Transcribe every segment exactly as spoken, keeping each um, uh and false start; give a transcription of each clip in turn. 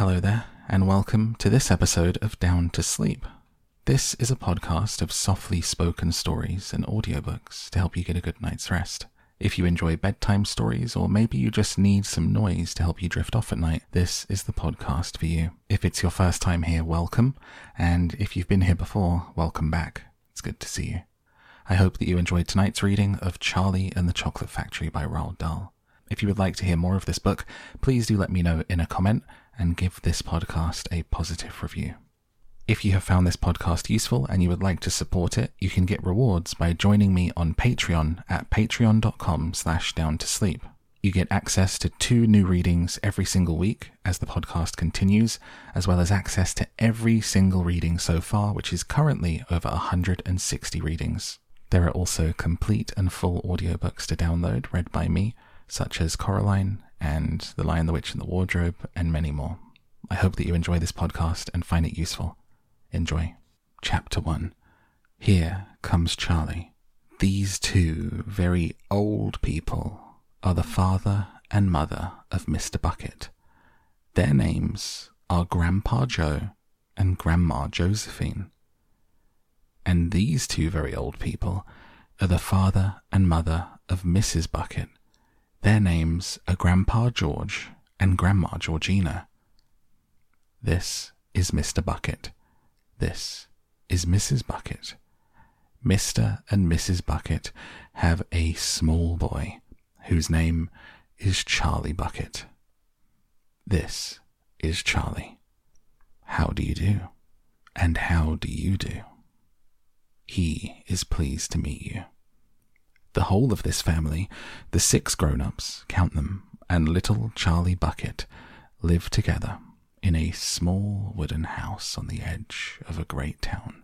Hello there, and welcome to this episode of Down to Sleep. This is a podcast of softly spoken stories and audiobooks to help you get a good night's rest. If you enjoy bedtime stories, or maybe you just need some noise to help you drift off at night, this is the podcast for you. If it's your first time here, welcome, and if you've been here before, welcome back. It's good to see you. I hope that you enjoyed tonight's reading of Charlie and the Chocolate Factory by Roald Dahl. If you would like to hear more of this book, please do let me know in a comment and give this podcast a positive review. If you have found this podcast useful and you would like to support it, you can get rewards by joining me on Patreon at patreon.com slash down to sleep. You get access to two new readings every single week as the podcast continues, as well as access to every single reading so far, which is currently over one hundred sixty readings. There are also complete and full audiobooks to download read by me, such as Coraline and The Lion, the Witch, and the Wardrobe, and many more. I hope that you enjoy this podcast and find it useful. Enjoy. Chapter one. Here comes Charlie. These two very old people are the father and mother of Mister Bucket. Their names are Grandpa Joe and Grandma Josephine. And these two very old people are the father and mother of Missus Bucket. Their names are Grandpa George and Grandma Georgina. This is Mister Bucket. This is Missus Bucket. Mister and Missus Bucket have a small boy whose name is Charlie Bucket. This is Charlie. How do you do? And how do you do? He is pleased to meet you. The whole of this family, the six grown-ups, count them, and little Charlie Bucket, live together in a small wooden house on the edge of a great town.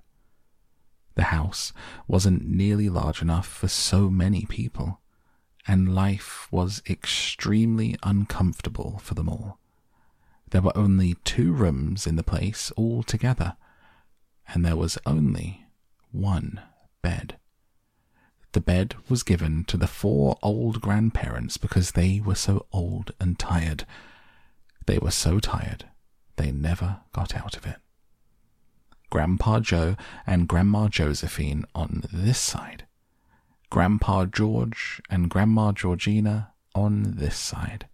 The house wasn't nearly large enough for so many people, and life was extremely uncomfortable for them all. There were only two rooms in the place altogether, and there was only one bed. The bed was given to the four old grandparents because they were so old and tired. They were so tired, they never got out of it. Grandpa Joe and Grandma Josephine on this side. Grandpa George and Grandma Georgina on this side.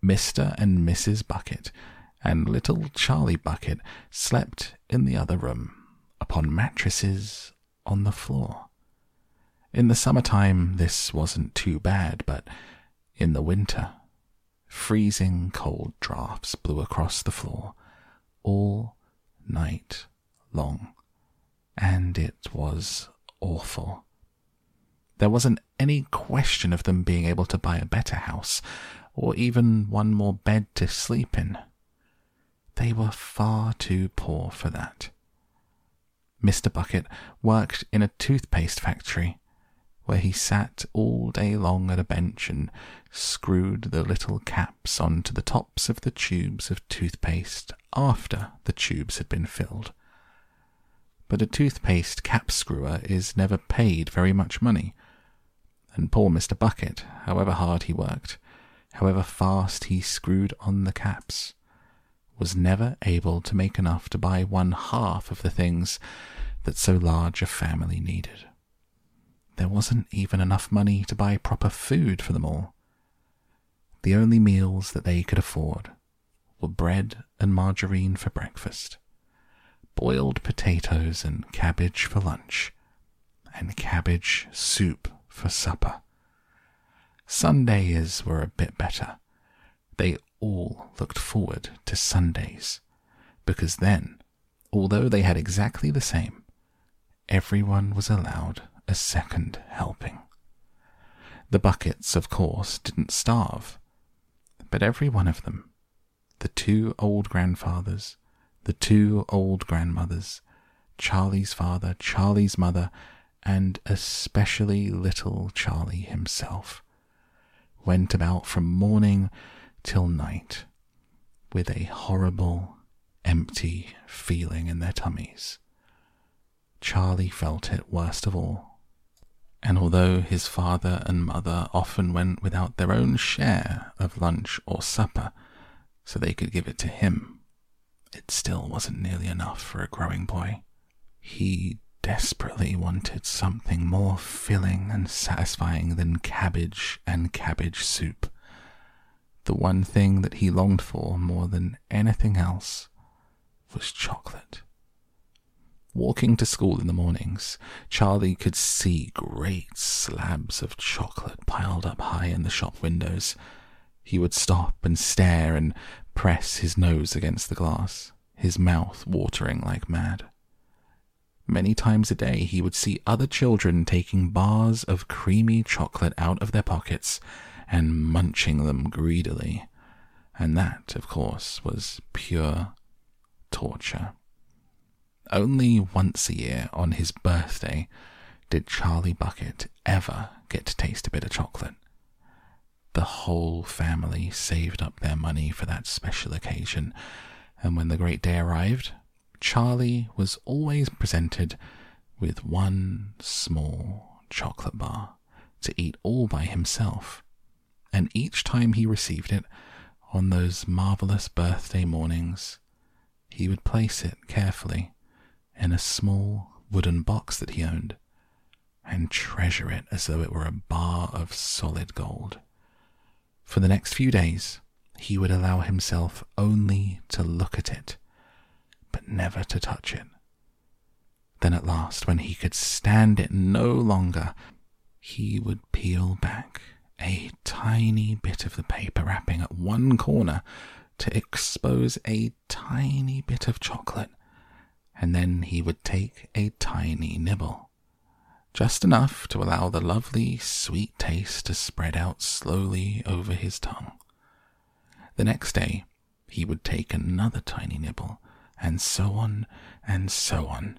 Mister and Missus Bucket and little Charlie Bucket slept in the other room, upon mattresses on the floor. In the summertime, this wasn't too bad, but in the winter, freezing cold drafts blew across the floor all night long, and it was awful. There wasn't any question of them being able to buy a better house, or even one more bed to sleep in. They were far too poor for that. Mister Bucket worked in a toothpaste factory, where he sat all day long at a bench and screwed the little caps onto the tops of the tubes of toothpaste after the tubes had been filled. But a toothpaste cap screwer is never paid very much money, and poor Mister Bucket, however hard he worked, however fast he screwed on the caps, was never able to make enough to buy one half of the things that so large a family needed. There wasn't even enough money to buy proper food for them all. The only meals that they could afford were bread and margarine for breakfast, boiled potatoes and cabbage for lunch, and cabbage soup for supper. Sundays were a bit better. They all looked forward to Sundays, because then, although they had exactly the same, everyone was allowed a second helping. The Buckets, of course, didn't starve, but every one of them, the two old grandfathers, the two old grandmothers, Charlie's father, Charlie's mother, and especially little Charlie himself, went about from morning till night with a horrible, empty feeling in their tummies. Charlie felt it worst of all. And although his father and mother often went without their own share of lunch or supper, so they could give it to him. It still wasn't nearly enough for a growing boy. He desperately wanted something more filling and satisfying than cabbage and cabbage soup. The one thing that he longed for more than anything else was chocolate. Walking to school in the mornings, Charlie could see great slabs of chocolate piled up high in the shop windows. He would stop and stare and press his nose against the glass, his mouth watering like mad. Many times a day he would see other children taking bars of creamy chocolate out of their pockets and munching them greedily, and that, of course, was pure torture. Only once a year, on his birthday, did Charlie Bucket ever get to taste a bit of chocolate. The whole family saved up their money for that special occasion, and when the great day arrived, Charlie was always presented with one small chocolate bar to eat all by himself, and each time he received it, on those marvellous birthday mornings, he would place it carefully in a small wooden box that he owned, and treasure it as though it were a bar of solid gold. For the next few days, he would allow himself only to look at it, but never to touch it. Then at last, when he could stand it no longer, he would peel back a tiny bit of the paper wrapping at one corner to expose a tiny bit of chocolate, and then he would take a tiny nibble, just enough to allow the lovely, sweet taste to spread out slowly over his tongue. The next day, he would take another tiny nibble, and so on, and so on.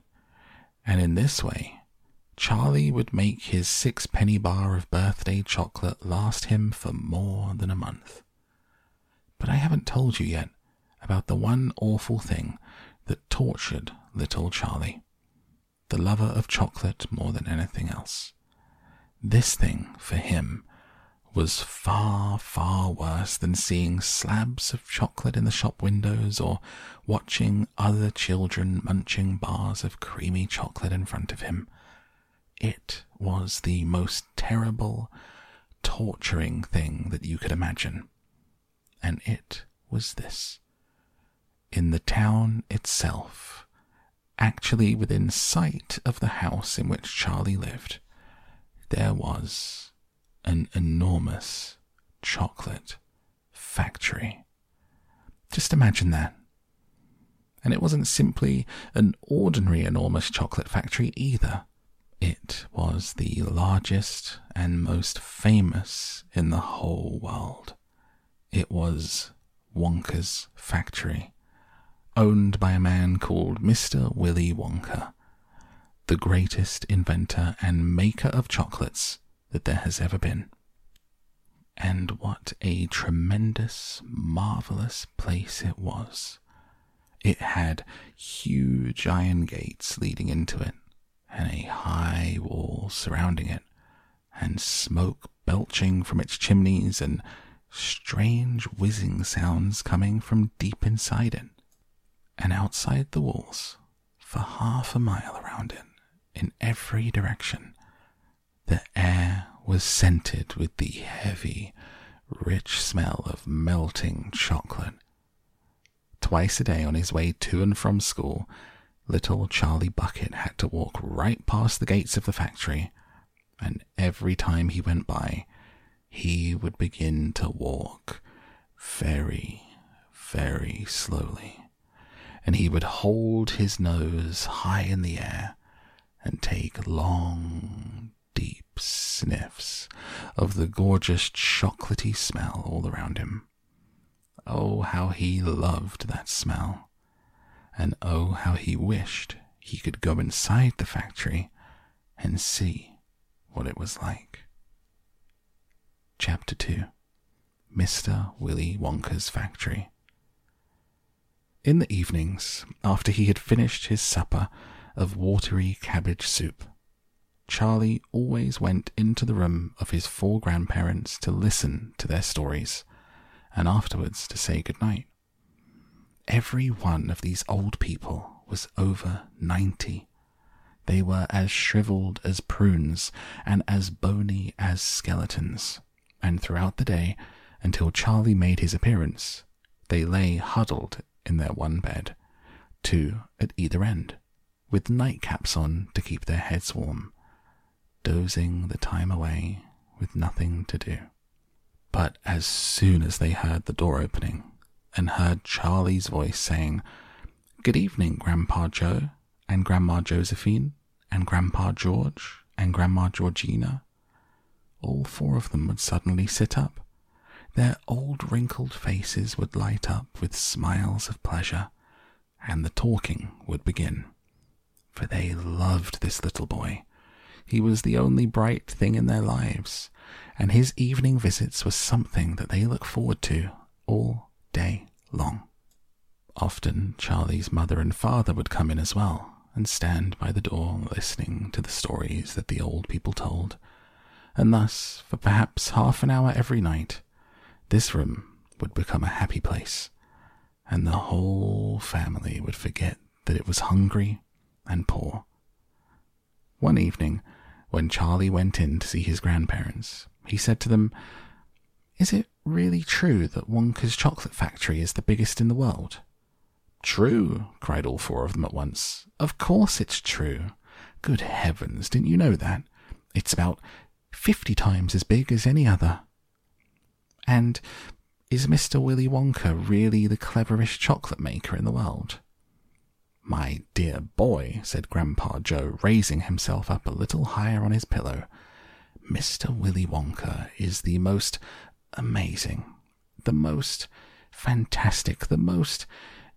And in this way, Charlie would make his sixpenny bar of birthday chocolate last him for more than a month. But I haven't told you yet about the one awful thing that tortured little Charlie, the lover of chocolate more than anything else. This thing, for him, was far, far worse than seeing slabs of chocolate in the shop windows or watching other children munching bars of creamy chocolate in front of him. It was the most terrible, torturing thing that you could imagine. And it was this. In the town itself, actually within sight of the house in which Charlie lived, there was an enormous chocolate factory. Just imagine that. And it wasn't simply an ordinary enormous chocolate factory either. It was the largest and most famous in the whole world. It was Wonka's Factory, owned by a man called Mister Willy Wonka, the greatest inventor and maker of chocolates that there has ever been. And what a tremendous, marvellous place it was. It had huge iron gates leading into it, and a high wall surrounding it, and smoke belching from its chimneys, and strange whizzing sounds coming from deep inside it. And outside the walls, for half a mile around it, in every direction, the air was scented with the heavy, rich smell of melting chocolate. Twice a day on his way to and from school, little Charlie Bucket had to walk right past the gates of the factory, and every time he went by, he would begin to walk very, very slowly, and he would hold his nose high in the air and take long, deep sniffs of the gorgeous chocolatey smell all around him. Oh, how he loved that smell, and oh, how he wished he could go inside the factory and see what it was like. Chapter two. Mister Willy Wonka's Factory. In the evenings, after he had finished his supper of watery cabbage soup, Charlie always went into the room of his four grandparents to listen to their stories, and afterwards to say good night. every one of these old people was over ninety. They were as shriveled as prunes and as bony as skeletons, and throughout the day, until Charlie made his appearance, they lay huddled in their one bed, two at either end, with nightcaps on to keep their heads warm, dozing the time away with nothing to do. But as soon as they heard the door opening, and heard Charlie's voice saying, "Good evening, Grandpa Joe, and Grandma Josephine, and Grandpa George, and Grandma Georgina," all four of them would suddenly sit up. Their old wrinkled faces would light up with smiles of pleasure, and the talking would begin. For they loved this little boy. He was the only bright thing in their lives, and his evening visits were something that they looked forward to all day long. Often Charlie's mother and father would come in as well, and stand by the door listening to the stories that the old people told. And thus, for perhaps half an hour every night, this room would become a happy place, and the whole family would forget that it was hungry and poor. One evening, when Charlie went in to see his grandparents, he said to them, "Is it really true that Wonka's Chocolate Factory is the biggest in the world?" "True!" cried all four of them at once. "Of course it's true. Good heavens, didn't you know that? It's about fifty times as big as any other." "And is Mister Willy Wonka really the cleverest chocolate maker in the world?" "My dear boy," said Grandpa Joe, raising himself up a little higher on his pillow, "Mister Willy Wonka is the most amazing, the most fantastic, the most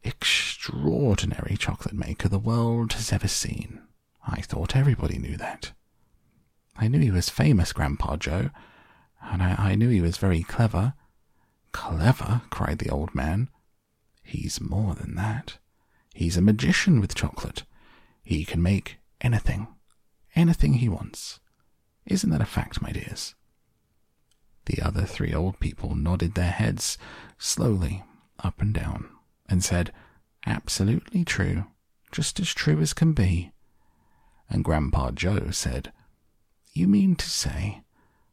extraordinary chocolate maker the world has ever seen. I thought everybody knew that." "I knew he was famous, Grandpa Joe, and I, I knew he was very clever." "Clever?" cried the old man. "He's more than that. He's a magician with chocolate. He can make anything, anything he wants. Isn't that a fact, my dears?" The other three old people nodded their heads slowly up and down, and said, "Absolutely true, just as true as can be." And Grandpa Joe said, "You mean to say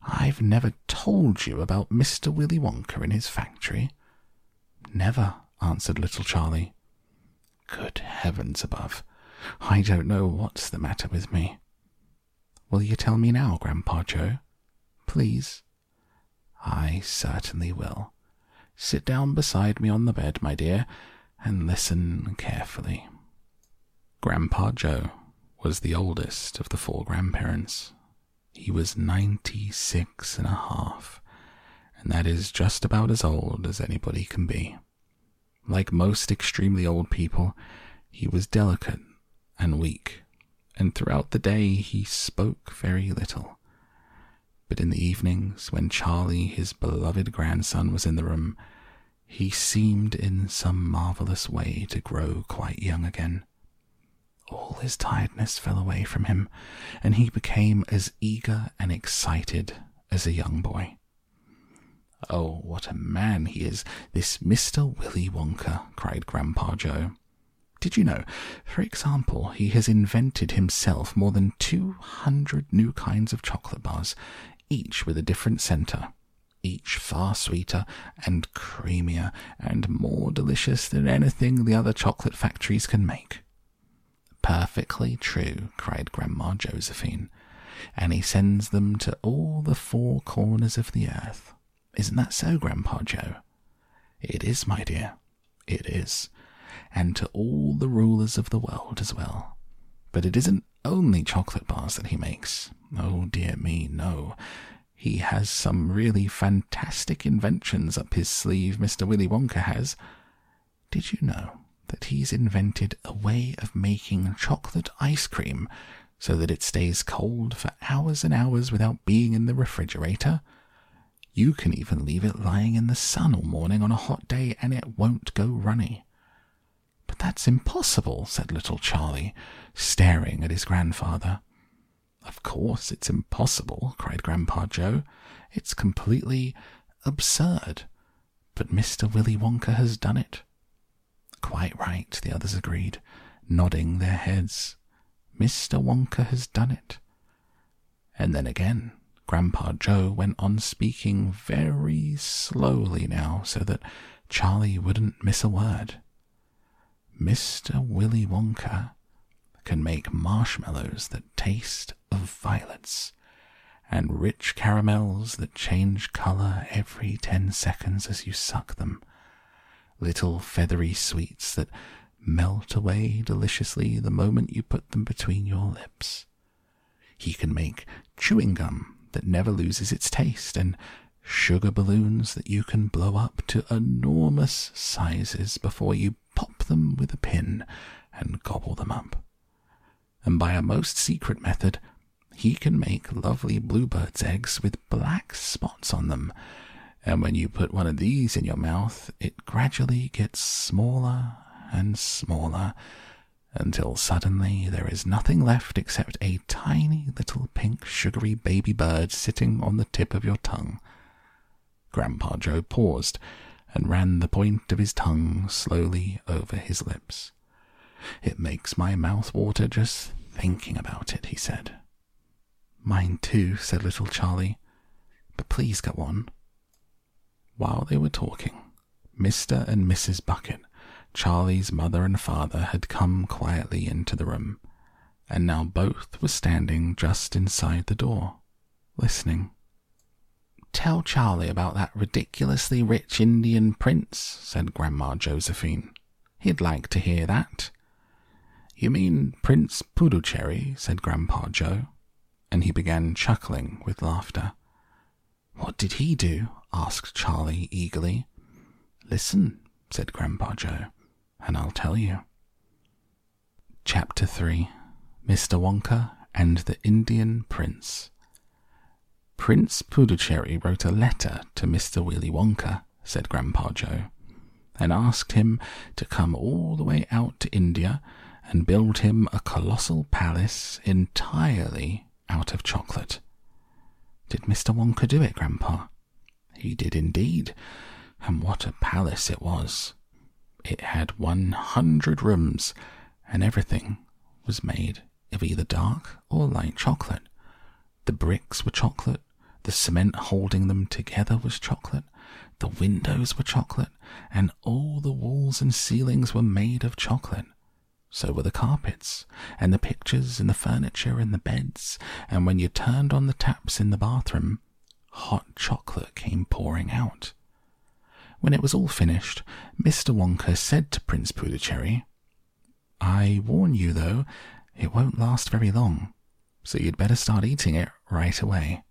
I've never told you about Mister Willy Wonka and his factory?" "Never," answered little Charlie. "Good heavens above, I don't know what's the matter with me." "Will you tell me now, Grandpa Joe? Please." "I certainly will. Sit down beside me on the bed, my dear, and listen carefully." Grandpa Joe was the oldest of the four grandparents. He was ninety-six and a half, and that is just about as old as anybody can be. Like most extremely old people, he was delicate and weak, and throughout the day he spoke very little. But in the evenings, when Charlie, his beloved grandson, was in the room, he seemed in some marvellous way to grow quite young again. All his tiredness fell away from him, and he became as eager and excited as a young boy. "Oh, what a man he is, this Mister Willy Wonka!" cried Grandpa Joe. "Did you know, for example, he has invented himself more than two hundred new kinds of chocolate bars, each with a different centre, each far sweeter and creamier and more delicious than anything the other chocolate factories can make?" "Perfectly true," cried Grandma Josephine, "and he sends them to all the four corners of the earth. Isn't that so, Grandpa Joe?" "It is, my dear, it is, and to all the rulers of the world as well. But it isn't only chocolate bars that he makes. Oh dear me, no. He has some really fantastic inventions up his sleeve, Mister Willy Wonka has. Did you know that he's invented a way of making chocolate ice cream so that it stays cold for hours and hours without being in the refrigerator? You can even leave it lying in the sun all morning on a hot day and it won't go runny." "But that's impossible," said little Charlie, staring at his grandfather. "Of course it's impossible," cried Grandpa Joe. "It's completely absurd. But Mister Willy Wonka has done it." quite right, the others agreed, nodding their heads. Mister Wonka has done it. And then again, Grandpa Joe went on speaking very slowly now so that Charlie wouldn't miss a word. Mister Willy Wonka can make marshmallows that taste of violets and rich caramels that change colour every ten seconds as you suck them, little feathery sweets that melt away deliciously the moment you put them between your lips. He can make chewing gum that never loses its taste, and sugar balloons that you can blow up to enormous sizes before you pop them with a pin and gobble them up. And by a most secret method, he can make lovely bluebirds' eggs with black spots on them, and when you put one of these in your mouth, it gradually gets smaller and smaller, until suddenly there is nothing left except a tiny little pink sugary baby bird sitting on the tip of your tongue. Grandpa Joe paused and ran the point of his tongue slowly over his lips. "It makes my mouth water just thinking about it," he said. "Mine too," said little Charlie. "But please go on." While they were talking, Mister and Missus Bucket, Charlie's mother and father, had come quietly into the room, and now both were standing just inside the door, listening. "Tell Charlie about that ridiculously rich Indian prince," said Grandma Josephine. "He'd like to hear that." "You mean Prince Puducherry?" said Grandpa Joe, and he began chuckling with laughter. "What did he do?" asked Charlie eagerly. "Listen," said Grandpa Joe, "and I'll tell you." Chapter three. Mister Wonka and the Indian Prince. "Prince Puducherry wrote a letter to Mister Willy Wonka," said Grandpa Joe, "and asked him to come all the way out to India and build him a colossal palace entirely out of chocolate." "Did Mister Wonka do it, Grandpa?" "He did indeed, and what a palace it was. It had one hundred rooms, and everything was made of either dark or light chocolate. The bricks were chocolate, the cement holding them together was chocolate, the windows were chocolate, and all the walls and ceilings were made of chocolate. So were the carpets, and the pictures, and the furniture, and the beds, and when you turned on the taps in the bathroom, hot chocolate came pouring out. When it was all finished, Mister Wonka said to Prince Puducherry, 'I warn you, though, it won't last very long, so you'd better start eating it right away.'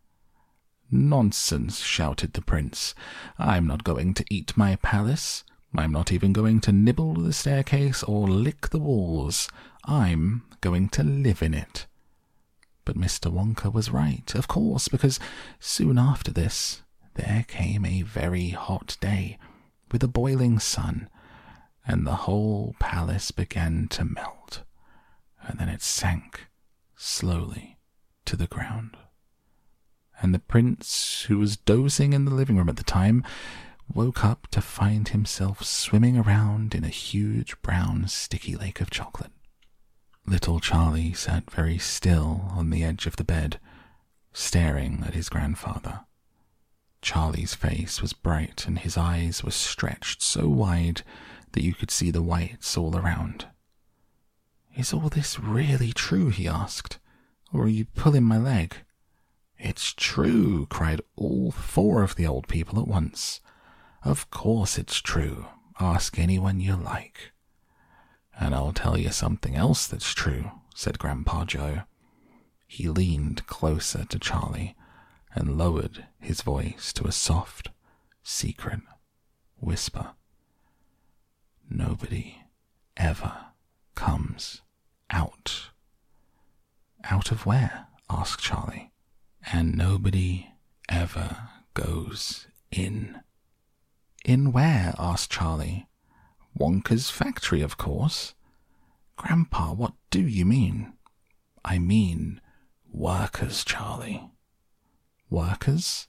'Nonsense!' shouted the prince. 'I'm not going to eat my palace. I'm not even going to nibble the staircase or lick the walls. I'm going to live in it.' But Mister Wonka was right, of course, because soon after this there came a very hot day, with a boiling sun, and the whole palace began to melt, and then it sank slowly to the ground. And the prince, who was dozing in the living room at the time, woke up to find himself swimming around in a huge brown sticky lake of chocolate. Little Charlie sat very still on the edge of the bed, staring at his grandfather. Charlie's face was bright and his eyes were stretched so wide that you could see the whites all around. "Is all this really true?" he asked, "or are you pulling my leg?" "It's true," cried all four of the old people at once. "Of course it's true. Ask anyone you like." "And I'll tell you something else that's true," said Grandpa Joe. He leaned closer to Charlie and lowered his voice to a soft, secret whisper. "Nobody ever comes out." "Out of where?" asked Charlie. "And nobody ever goes in." "In where?" asked Charlie. "Wonka's factory, of course." "Grandpa, what do you mean?" "I mean workers, Charlie." "Workers?"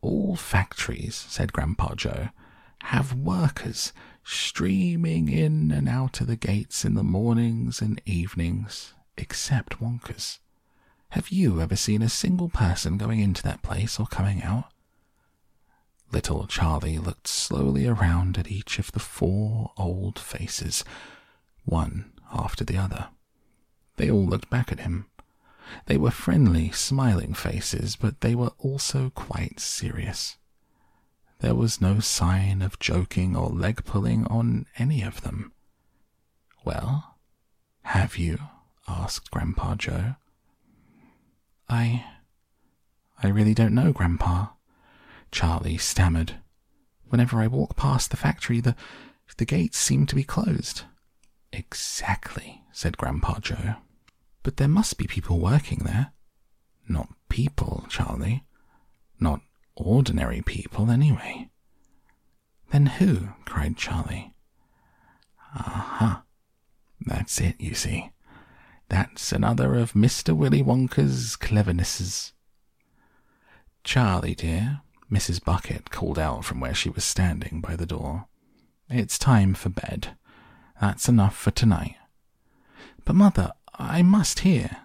"All factories," said Grandpa Joe, "have workers streaming in and out of the gates in the mornings and evenings, except Wonka's. Have you ever seen a single person going into that place or coming out? Little Charlie looked slowly around at each of the four old faces, one after the other. They all looked back at him. They were friendly, smiling faces, but they were also quite serious. There was no sign of joking or leg-pulling on any of them. "Well, have you?" asked Grandpa Joe. I... I really don't know, Grandpa," Charlie stammered. "Whenever I walk past the factory, the, the gates seem to be closed." "Exactly," said Grandpa Joe. "But there must be people working there." "Not people, Charlie. Not ordinary people, anyway." "Then who?" cried Charlie. "Aha. That's it, you see. That's another of Mister Willy Wonka's clevernesses." "Charlie, dear," Missus Bucket called out from where she was standing by the door, "it's time for bed. That's enough for tonight." "But, Mother, I must hear."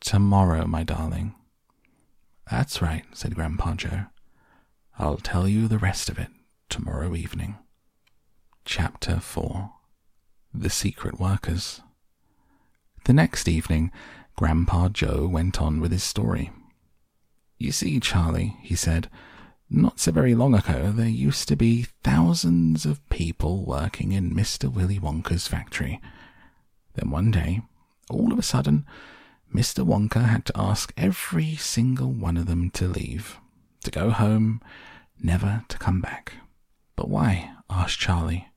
"Tomorrow, my darling." "That's right," said Grandpa Joe. "I'll tell you the rest of it tomorrow evening." Chapter four. The Secret Workers. The next evening, Grandpa Joe went on with his story. "You see, Charlie," he said, "not so very long ago there used to be thousands of people working in Mister Willy Wonka's factory. Then one day, all of a sudden, Mister Wonka had to ask every single one of them to leave, to go home, never to come back." "But why?" asked Charlie.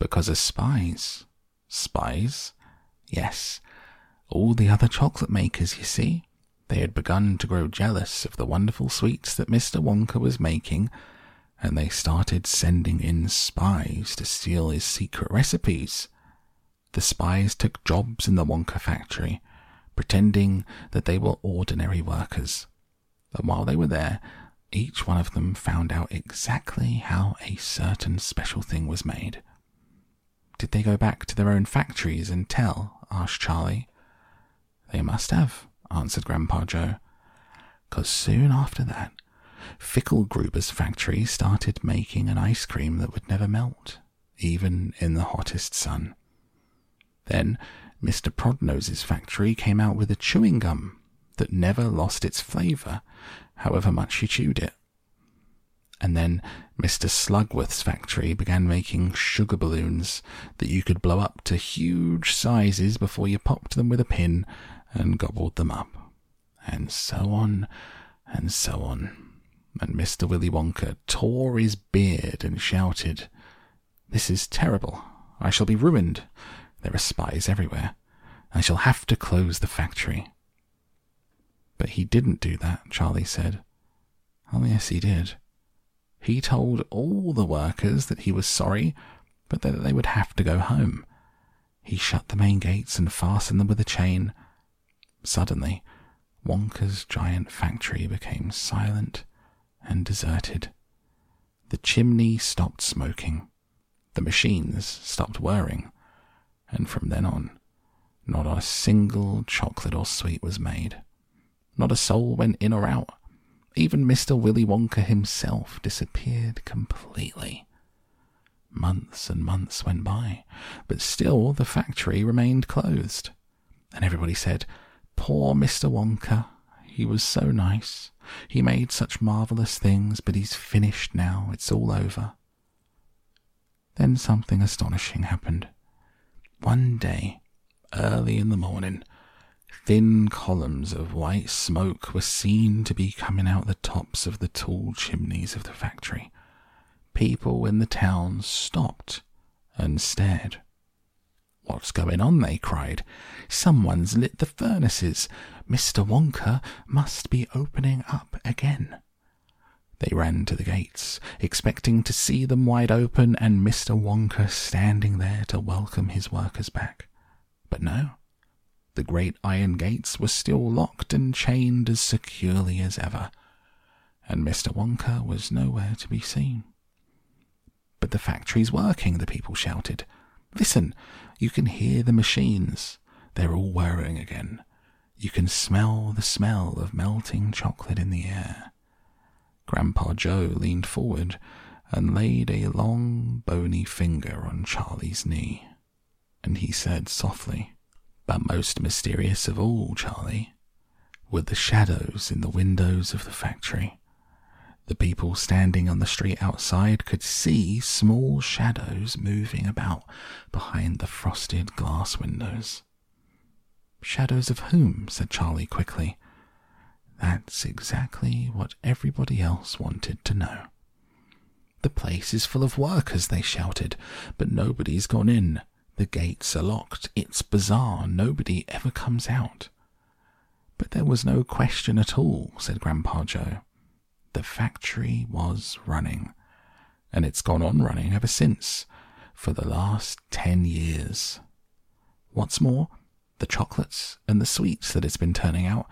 "Because of spies." "Spies?" "Yes. All the other chocolate makers, you see, they had begun to grow jealous of the wonderful sweets that Mister Wonka was making, and they started sending in spies to steal his secret recipes. The spies took jobs in the Wonka factory, pretending that they were ordinary workers. And while they were there, each one of them found out exactly how a certain special thing was made." "Did they go back to their own factories and tell?" asked Charlie. "They must have," answered Grandpa Joe, "'cause soon after that, Fickelgruber's factory started making an ice cream that would never melt, even in the hottest sun. Then Mister Prodnose's factory came out with a chewing gum that never lost its flavour, however much you chewed it. And then Mister Slugworth's factory began making sugar balloons that you could blow up to huge sizes before you popped them with a pin and gobbled them up. And so on, and so on. And Mister Willy Wonka tore his beard and shouted, 'This is terrible. I shall be ruined. There are spies everywhere. I shall have to close the factory.'" "But he didn't do that," Charlie said. "Oh, yes, he did. He told all the workers that he was sorry, but that they would have to go home. He shut the main gates and fastened them with a chain. Suddenly, Wonka's giant factory became silent and deserted. The chimney stopped smoking, the machines stopped whirring, and from then on, not a single chocolate or sweet was made. Not a soul went in or out. Even Mister Willy Wonka himself disappeared completely. Months and months went by, but still the factory remained closed. And everybody said, 'Poor Mister Wonka, he was so nice. He made such marvellous things, but he's finished now, it's all over.' Then something astonishing happened. One day, early in the morning, thin columns of white smoke were seen to be coming out the tops of the tall chimneys of the factory. People in the town stopped and stared. 'What's going on?' they cried. 'Someone's lit the furnaces. Mister Wonka must be opening up again.' They ran to the gates, expecting to see them wide open and Mister Wonka standing there to welcome his workers back. But no. The great iron gates were still locked and chained as securely as ever, and Mister Wonka was nowhere to be seen. "But the factory's working," the people shouted. "Listen, you can hear the machines. They're all whirring again. You can smell the smell of melting chocolate in the air." Grandpa Joe leaned forward and laid a long, bony finger on Charlie's knee. And he said softly, "But most mysterious of all, Charlie, were the shadows in the windows of the factory. The people standing on the street outside could see small shadows moving about behind the frosted glass windows." "Shadows of whom?" said Charlie quickly. That's exactly what everybody else wanted to know. "The place is full of workers," they shouted, "but nobody's gone in. The gates are locked. It's bizarre. Nobody ever comes out." "But there was no question at all," said Grandpa Joe. "The factory was running, and it's gone on running ever since, for the last ten years. What's more, the chocolates and the sweets that it's been turning out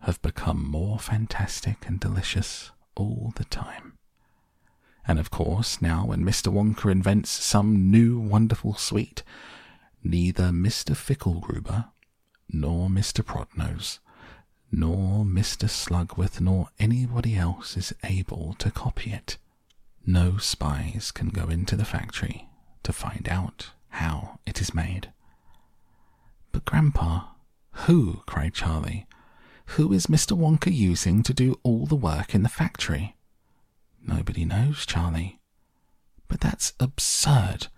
have become more fantastic and delicious all the time. And of course, now when Mister Wonka invents some new wonderful sweet, neither Mister Ficklegruber, nor Mister Prodnose, nor Mister Slugworth, nor anybody else is able to copy it. No spies can go into the factory to find out how it is made." "But Grandpa, who," cried Charlie, "who is Mister Wonka using to do all the work in the factory?" "Nobody knows, Charlie." "But that's absurd.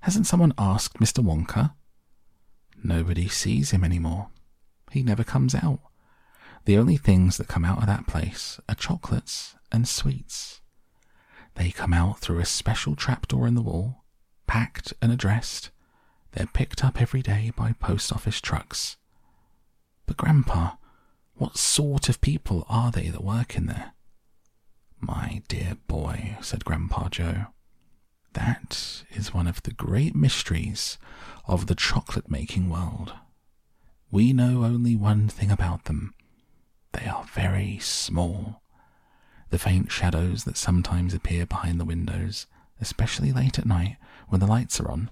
Hasn't someone asked Mister Wonka?" "Nobody sees him anymore. He never comes out. The only things that come out of that place are chocolates and sweets. They come out through a special trapdoor in the wall, packed and addressed. They're picked up every day by post office trucks." "But Grandpa, what sort of people are they that work in there?" "My dear boy," said Grandpa Joe, "that is one of the great mysteries of the chocolate-making world. We know only one thing about them. They are very small. The faint shadows that sometimes appear behind the windows, especially late at night when the lights are on,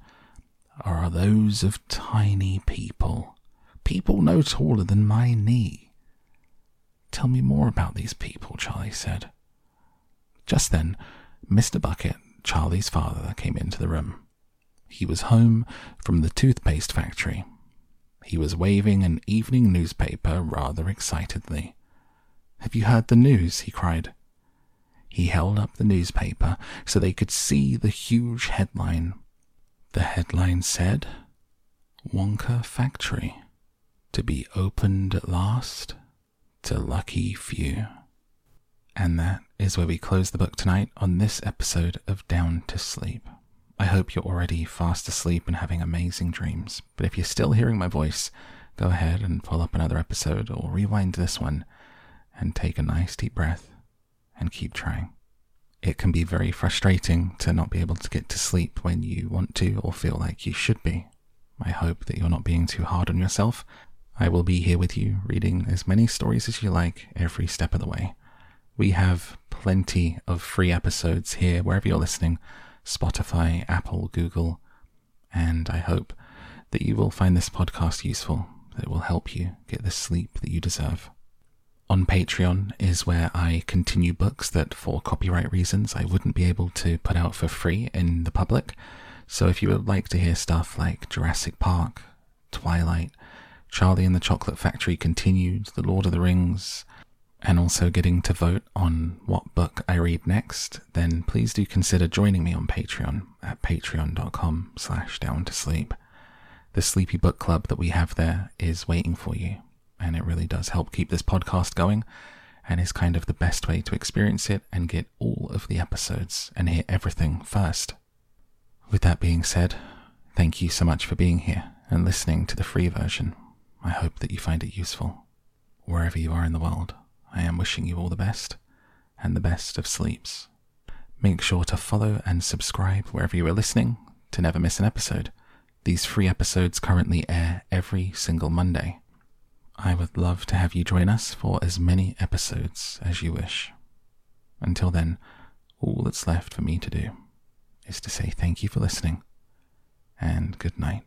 are those of tiny people, people no taller than my knee." "Tell me more about these people," Charlie said. Just then, Mister Bucket, Charlie's father, came into the room. He was home from the toothpaste factory. He was waving an evening newspaper rather excitedly. "Have you heard the news?" he cried. He held up the newspaper so they could see the huge headline. The headline said, "Wonka Factory, to be opened at last to lucky few." And that is where we close the book tonight on this episode of Down to Sleep. I hope you're already fast asleep and having amazing dreams. But if you're still hearing my voice, go ahead and pull up another episode or rewind this one and take a nice deep breath and keep trying. It can be very frustrating to not be able to get to sleep when you want to or feel like you should be. I hope that you're not being too hard on yourself. I will be here with you reading as many stories as you like every step of the way. We have plenty of free episodes here wherever you're listening. Spotify, Apple, Google, and I hope that you will find this podcast useful, that it will help you get the sleep that you deserve. On Patreon is where I continue books that, for copyright reasons, I wouldn't be able to put out for free in the public. So if you would like to hear stuff like Jurassic Park, Twilight, Charlie and the Chocolate Factory Continued, The Lord of the Rings, and also getting to vote on what book I read next, then please do consider joining me on Patreon at patreon.com slash down to sleep. The Sleepy Book Club that we have there is waiting for you, and it really does help keep this podcast going and is kind of the best way to experience it and get all of the episodes and hear everything first. With that being said, thank you so much for being here and listening to the free version. I hope that you find it useful. Wherever you are in the world, I am wishing you all the best, and the best of sleeps. Make sure to follow and subscribe wherever you are listening to never miss an episode. These free episodes currently air every single Monday. I would love to have you join us for as many episodes as you wish. Until then, all that's left for me to do is to say thank you for listening, and good night.